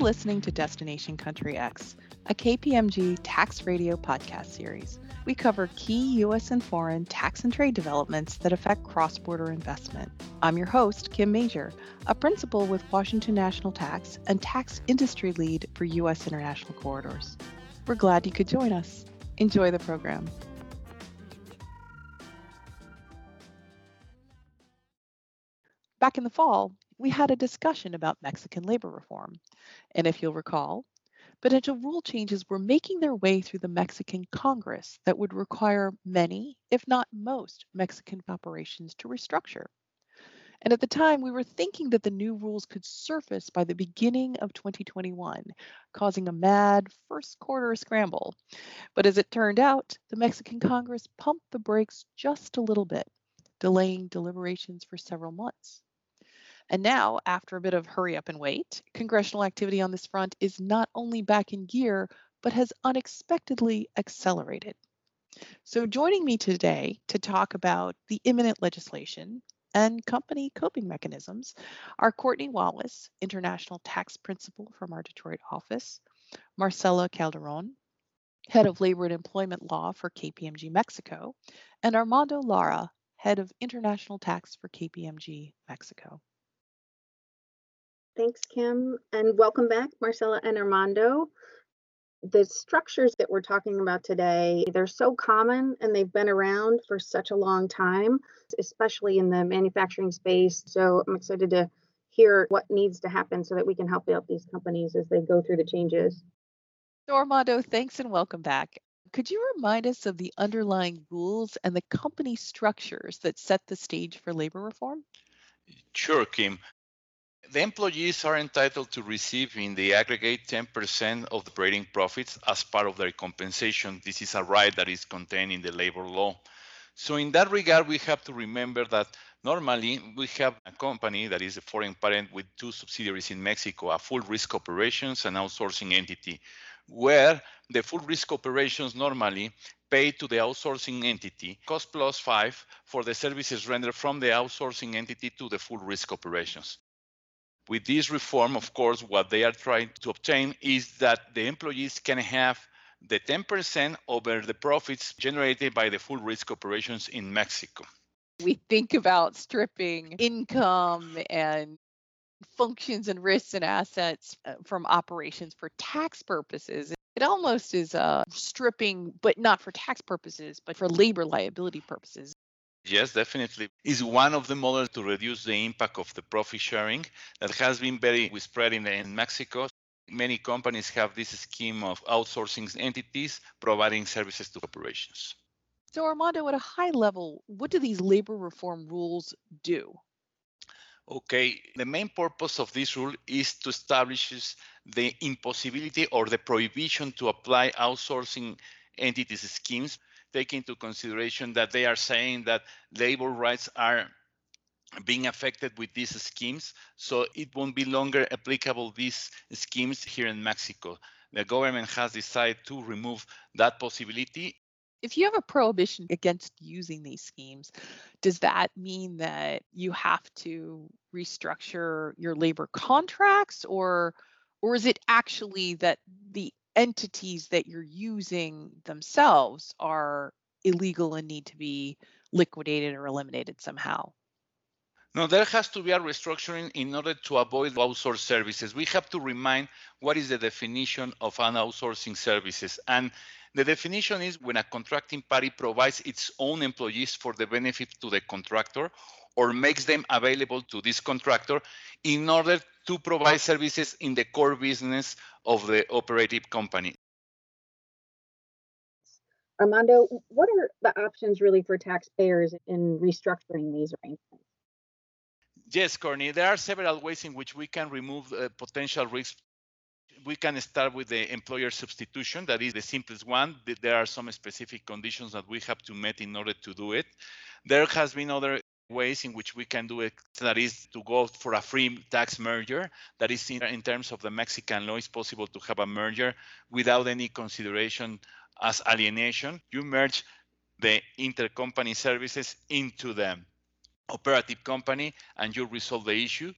You're listening to Destination Country X, a KPMG tax radio podcast series. We cover key U.S. and foreign tax and trade developments that affect cross-border investment. I'm your host, Kim Major, a principal with Washington National Tax and tax industry lead for U.S. International Corridors. We're glad you could join us. Enjoy the program. Back in the fall, we had a discussion about Mexican labor reform. And if you'll recall, potential rule changes were making their way through the Mexican Congress that would require many, if not most, Mexican operations to restructure. And at the time, we were thinking that the new rules could surface by the beginning of 2021, causing a mad first quarter scramble. But as it turned out, the Mexican Congress pumped the brakes just a little bit, delaying deliberations for several months. And now, after a bit of hurry up and wait, congressional activity on this front is not only back in gear, but has unexpectedly accelerated. So joining me today to talk about the imminent legislation and company coping mechanisms are Courtney Wallace, International Tax Principal from our Detroit office, Marcela Calderón, Head of Labor and Employment Law for KPMG Mexico, and Armando Lara, Head of International Tax for KPMG Mexico. Thanks, Kim, and welcome back, Marcela and Armando. The structures that we're talking about today, they're so common and they've been around for such a long time, especially in the manufacturing space. So I'm excited to hear what needs to happen so that we can help out these companies as they go through the changes. So Armando, thanks and welcome back. Could you remind us of the underlying rules and the company structures that set the stage for labor reform? Sure, Kim. The employees are entitled to receive in the aggregate 10% of the operating profits as part of their compensation. This is a right that is contained in the labor law. So in that regard, we have to remember that normally we have a company that is a foreign parent with two subsidiaries in Mexico, a full risk operations and outsourcing entity, where the full risk operations normally pay to the outsourcing entity cost plus 5 for the services rendered from the outsourcing entity to the full risk operations. With this reform, of course, what they are trying to obtain is that the employees can have the 10% over the profits generated by the full risk operations in Mexico. We think about stripping income and functions and risks and assets from operations for tax purposes. It almost is stripping, but not for tax purposes, but for labor liability purposes. Yes, definitely. It's one of the models to reduce the impact of the profit sharing that has been very widespread in Mexico. Many companies have this scheme of outsourcing entities providing services to operations. So Armando, at a high level, what do these labor reform rules do? Okay, the main purpose of this rule is to establish the impossibility or the prohibition to apply outsourcing entities schemes. Take into consideration that they are saying that labor rights are being affected with these schemes, so it won't be longer applicable these schemes here in Mexico. The government has decided to remove that possibility. If you have a prohibition against using these schemes, does that mean that you have to restructure your labor contracts, or is it actually that the entities that you're using themselves are illegal and need to be liquidated or eliminated somehow? No, there has to be a restructuring in order to avoid outsourced services. We have to remind what is the definition of an outsourcing services. And the definition is when a contracting party provides its own employees for the benefit to the contractor or makes them available to this contractor in order to provide services in the core business of the operative company. Armando, what are the options really for taxpayers in restructuring these arrangements? Yes, Courtney, there are several ways in which we can remove potential risks. We can start with the employer substitution. That is the simplest one. There are some specific conditions that we have to meet in order to do it. There has been other ways in which we can do it, that is to go for a free tax merger. That is in terms of the Mexican law, it's possible to have a merger without any consideration as alienation. You merge the intercompany services into the operative company and you resolve the issue.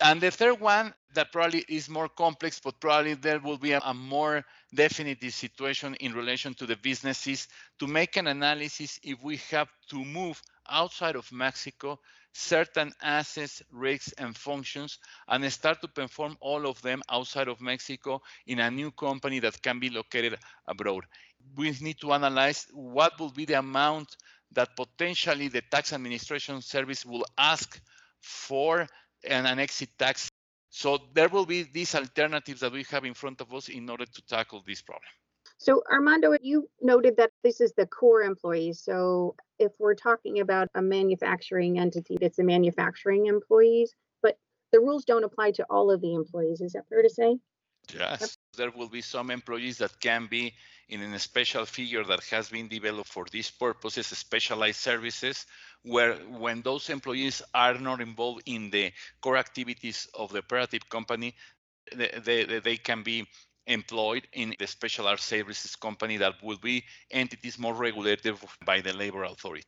And the third one that probably is more complex, but probably there will be a more definitive situation in relation to the businesses to make an analysis if we have to move outside of Mexico certain assets, risks, and functions, and start to perform all of them outside of Mexico in a new company that can be located abroad. We need to analyze what will be the amount that potentially the tax administration service will ask for an exit tax. So there will be these alternatives that we have in front of us in order to tackle this problem. So Armando, you noted that this is the core employee. So if we're talking about a manufacturing entity, it's the manufacturing employees, but the rules don't apply to all of the employees. Is that fair to say? Yes. Yep. There will be some employees that can be in a special figure that has been developed for these purposes, specialized services, where when those employees are not involved in the core activities of the operative company, they can be employed in the specialized services company that will be entities more regulated by the labor authority.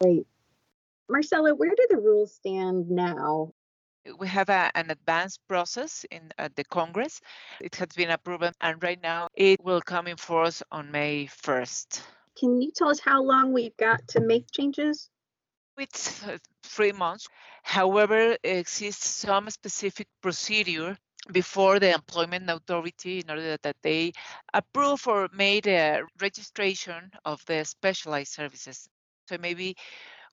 Great. Marcela, where do the rules stand now? We have an advanced process at the Congress. It has been approved, and right now it will come in force on May 1st. Can you tell us how long we've got to make changes? It's 3 months. However, exists some specific procedure before the employment authority in order that they approve or made a registration of the specialized services. So maybe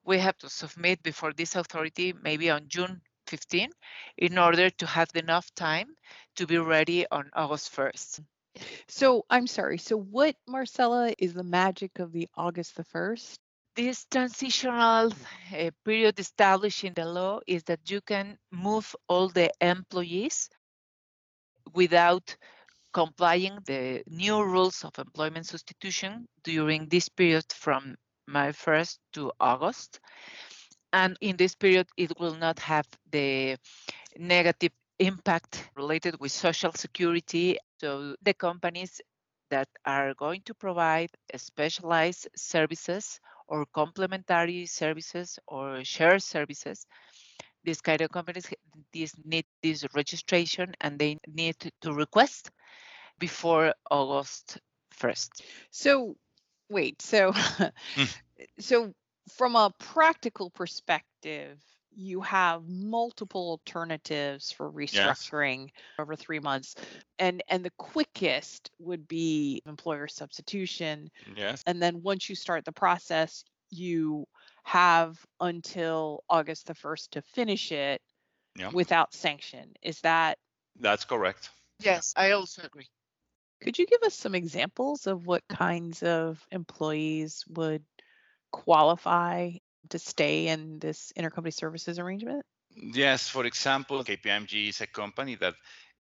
we have to submit before this authority, maybe on June 15, in order to have enough time to be ready on August 1st. So I'm sorry. So what, Marcela, is the magic of the August the 1st? This transitional period established in the law is that you can move all the employees without complying the new rules of employment substitution during this period from May 1st to August. And in this period, it will not have the negative impact related with Social Security. So the companies that are going to provide specialized services or complementary services or shared services, these kind of companies, these need this registration and they need to request before August 1st. So from a practical perspective, you have multiple alternatives for restructuring over 3 months. And the quickest would be employer substitution. Yes. And then once you start the process, you have until August the 1st to finish it without sanction. Is that? That's correct. Yes, I also agree. Could you give us some examples of what kinds of employees would qualify to stay in this intercompany services arrangement? Yes, for example, KPMG is a company that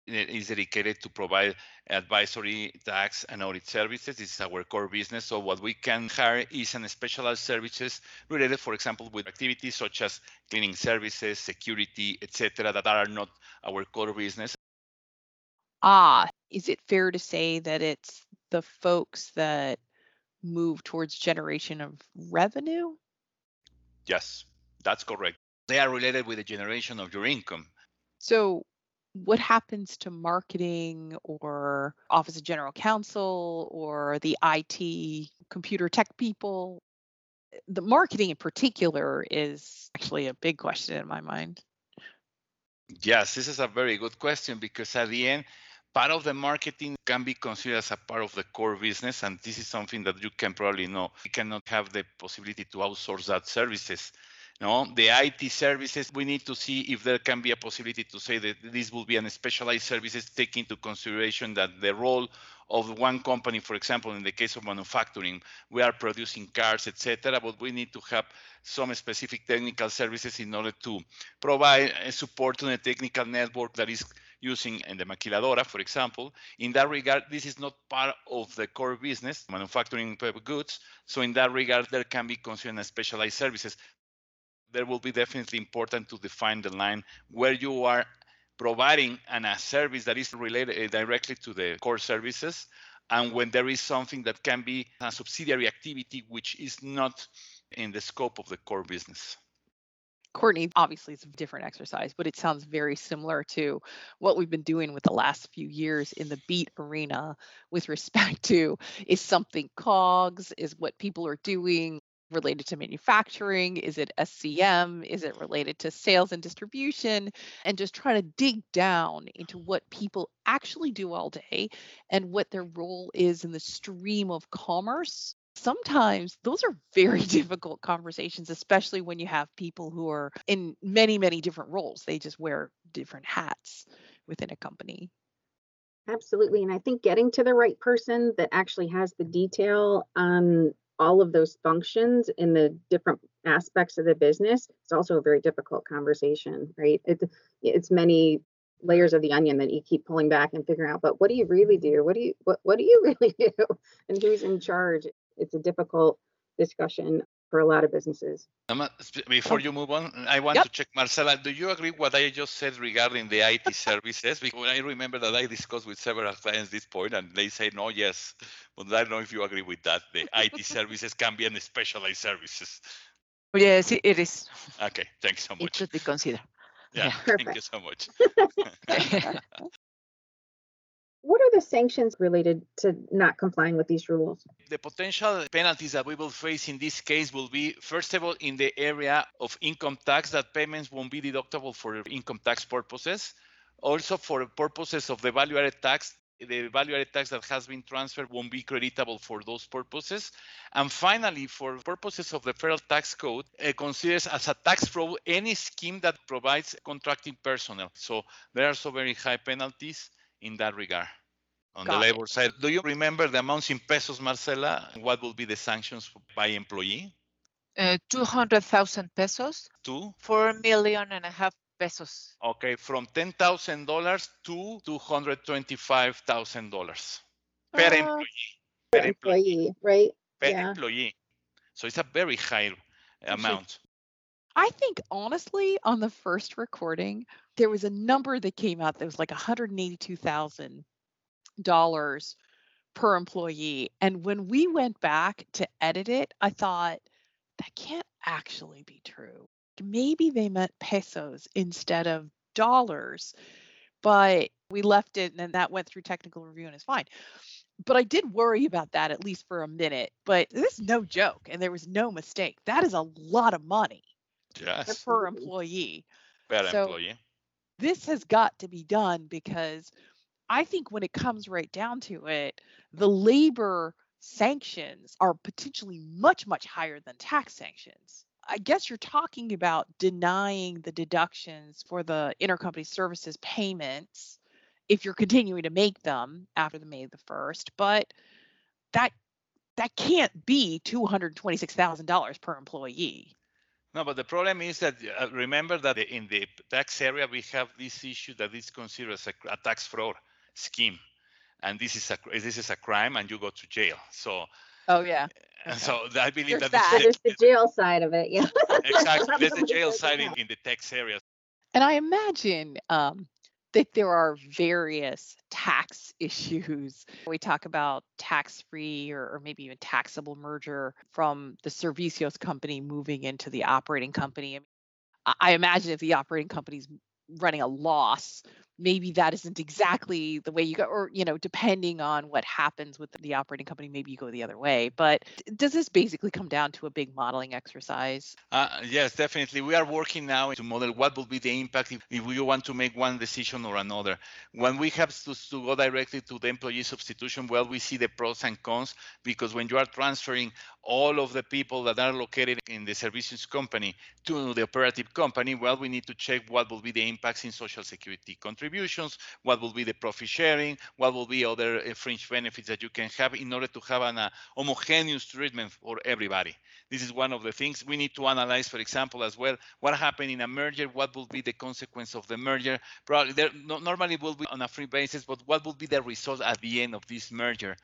is dedicated to provide advisory, tax, and audit services. This is our core business. So what we can hire is an specialized services related, for example, with activities such as cleaning services, security, etc., that are not our core business. Is it fair to say that it's the folks that move towards generation of revenue? Yes, that's correct. They are related with the generation of your income. So what happens to marketing or Office of General Counsel or the IT computer tech people? The marketing in particular is actually a big question in my mind. Yes, this is a very good question because at the end, part of the marketing can be considered as a part of the core business, and this is something that you can probably know. You cannot have the possibility to outsource that services. No, the IT services, we need to see if there can be a possibility to say that this will be an specialized services, taking into consideration that the role of one company, for example, in the case of manufacturing, we are producing cars, etc., but we need to have some specific technical services in order to provide support to the technical network that is using in the maquiladora, for example. In that regard, this is not part of the core business, manufacturing goods. So in that regard, there can be concern and specialized services. There will be definitely important to define the line where you are providing a service that is related directly to the core services. And when there is something that can be a subsidiary activity, which is not in the scope of the core business. Courtney, obviously it's a different exercise, but it sounds very similar to what we've been doing with the last few years in the BEAT arena with respect to, is something COGS, is what people are doing related to manufacturing? Is it SCM? Is it related to sales and distribution? And just try to dig down into what people actually do all day and what their role is in the stream of commerce. Sometimes those are very difficult conversations, especially when you have people who are in many, many different roles. They just wear different hats within a company. Absolutely. And I think getting to the right person that actually has the detail on all of those functions in the different aspects of the business, it's also a very difficult conversation, right? It's many layers of the onion that you keep pulling back and figuring out, but what do you really do? What do you really do? And who's in charge? It's a difficult discussion for a lot of businesses. Before you move on, I want to check, Marcela, do you agree what I just said regarding the IT services? Because I remember that I discussed with several clients this point and they say, no, yes, but I don't know if you agree with that. The IT services can be an specialized services. Yes, it is. Okay, thanks so much. It should be considered. Yeah, thank you so much. What are the sanctions related to not complying with these rules? The potential penalties that we will face in this case will be, first of all, in the area of income tax, that payments won't be deductible for income tax purposes. Also, for purposes of the value-added tax, the value-added tax that has been transferred won't be creditable for those purposes. And finally, for purposes of the federal tax code, it considers as a tax fraud any scheme that provides contracting personnel. So there are also very high penalties in that regard. On the labor side, do you remember the amounts in pesos, Marcela? What will be the sanctions by employee? 200,000 pesos to 4.5 million pesos. Okay, from $10,000 to $225,000 per employee. Per employee, right? Per employee. So it's a very high amount. I think, honestly, on the first recording, there was a number that came out that was like $182,000 per employee. And when we went back to edit it, I thought, that can't actually be true. Maybe they meant pesos instead of dollars, but we left it and then that went through technical review and it's fine. But I did worry about that at least for a minute, but this is no joke and there was no mistake. That is a lot of money. Yes. Per employee. Per employee. This has got to be done because I think when it comes right down to it, the labor sanctions are potentially much, much higher than tax sanctions. I guess you're talking about denying the deductions for the intercompany services payments if you're continuing to make them after the May the 1st, but that can't be $226,000 per employee. No, but the problem is that remember that in the tax area, we have this issue that is considered as a tax fraud scheme. And this is a crime and you go to jail. So. Oh, yeah. And so I believe there's the jail side of it. Yeah, exactly. There's the jail side in the tax area. And I imagine that there are various tax issues. We talk about tax-free or maybe even taxable merger from the Servicios company moving into the operating company. I imagine if the operating company's running a loss, maybe that isn't exactly the way you go, or, depending on what happens with the operating company, maybe you go the other way. But does this basically come down to a big modeling exercise? Yes, definitely. We are working now to model what will be the impact if we want to make one decision or another. When we have to go directly to the employee substitution, well, we see the pros and cons, because when you are transferring all of the people that are located in the services company to the operative company, well, we need to check what will be the impacts in Social Security contributions, what will be the profit sharing, what will be other fringe benefits that you can have in order to have an homogeneous treatment for everybody. This is one of the things we need to analyze, for example, as well, what happened in a merger, what will be the consequence of the merger. Probably normally will be on a free basis, but what will be the result at the end of this merger?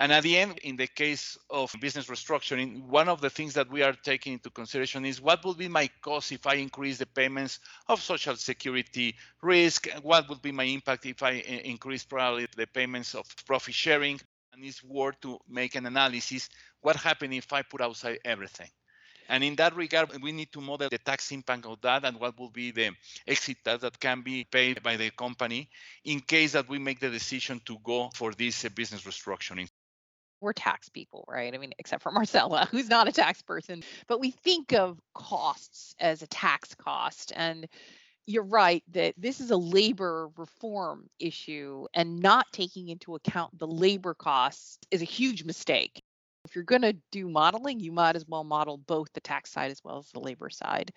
And at the end, in the case of business restructuring, one of the things that we are taking into consideration is what will be my cost if I increase the payments of Social Security risk? What would be my impact if I increase probably the payments of profit sharing? And it's worth to make an analysis. What happened if I put outside everything? And in that regard, we need to model the tax impact of that and what will be the exit tax that can be paid by the company in case that we make the decision to go for this business restructuring. We're tax people, right? I mean, except for Marcela, who's not a tax person, but we think of costs as a tax cost. And you're right that this is a labor reform issue, and not taking into account the labor costs is a huge mistake. If you're going to do modeling, you might as well model both the tax side as well as the labor side.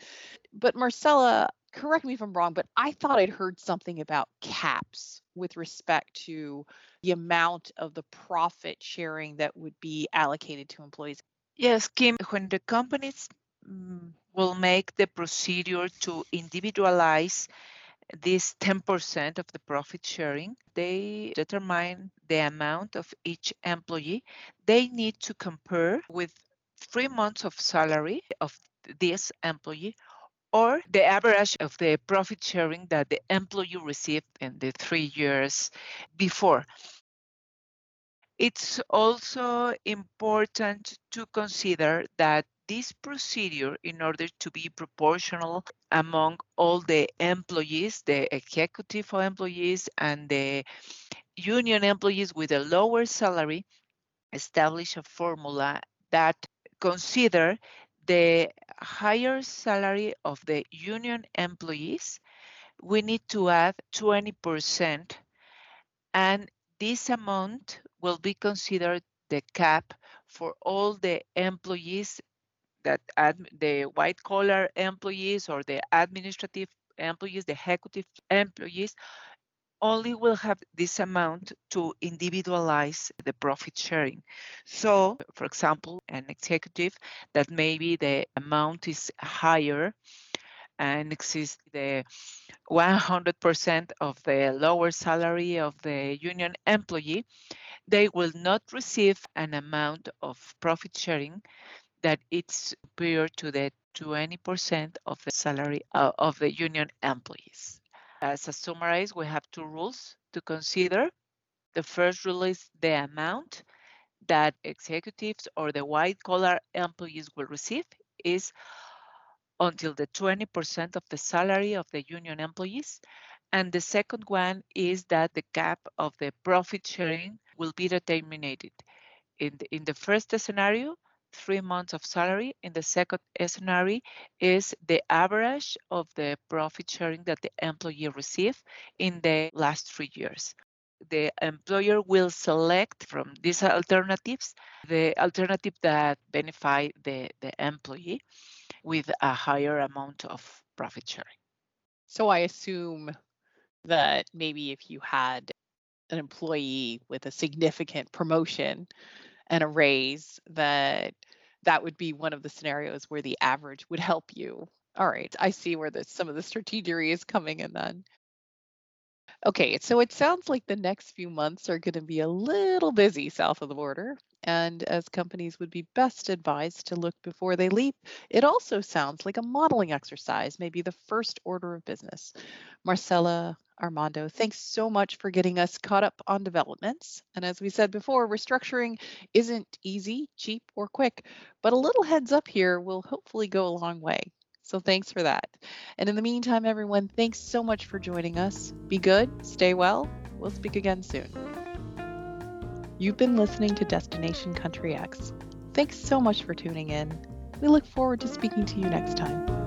But Marcela, correct me if I'm wrong, but I thought I'd heard something about caps with respect to the amount of the profit sharing that would be allocated to employees. Yes, Kim, when the companies will make the procedure to individualize this 10% of the profit sharing, they determine the amount of each employee. They need to compare with 3 months of salary of this employee or the average of the profit sharing that the employee received in the 3 years before. It's also important to consider that this procedure, in order to be proportional among all the employees, the executive employees and the union employees with a lower salary, establish a formula that consider the higher salary of the union employees. We need to add 20%, and this amount will be considered the cap for all the employees that the white-collar employees or the administrative employees, the executive employees, only will have this amount to individualize the profit sharing. So, for example, an executive that maybe the amount is higher and exceeds the 100% of the lower salary of the union employee, they will not receive an amount of profit sharing that it's superior to the 20% of the salary of the union employees. As a summary, we have two rules to consider. The first rule is the amount that executives or the white-collar employees will receive is until the 20% of the salary of the union employees. And the second one is that the cap of the profit sharing will be determined. In the first scenario, 3 months of salary. In the second scenario is the average of the profit sharing that the employee received in the last 3 years. The employer will select from these alternatives the alternative that benefits the employee with a higher amount of profit sharing. So I assume that maybe if you had an employee with a significant promotion and a raise, that would be one of the scenarios where the average would help you. All right, I see where some of the strategy is coming in then. Okay, so it sounds like the next few months are going to be a little busy south of the border, and as companies would be best advised to look before they leap, it also sounds like a modeling exercise, maybe the first order of business. Marcela, Armando, thanks so much for getting us caught up on developments. And as we said before, restructuring isn't easy, cheap, or quick, but a little heads up here will hopefully go a long way. So thanks for that. And in the meantime, everyone, thanks so much for joining us. Be good, stay well. We'll speak again soon. You've been listening to Destination Country X. Thanks so much for tuning in. We look forward to speaking to you next time.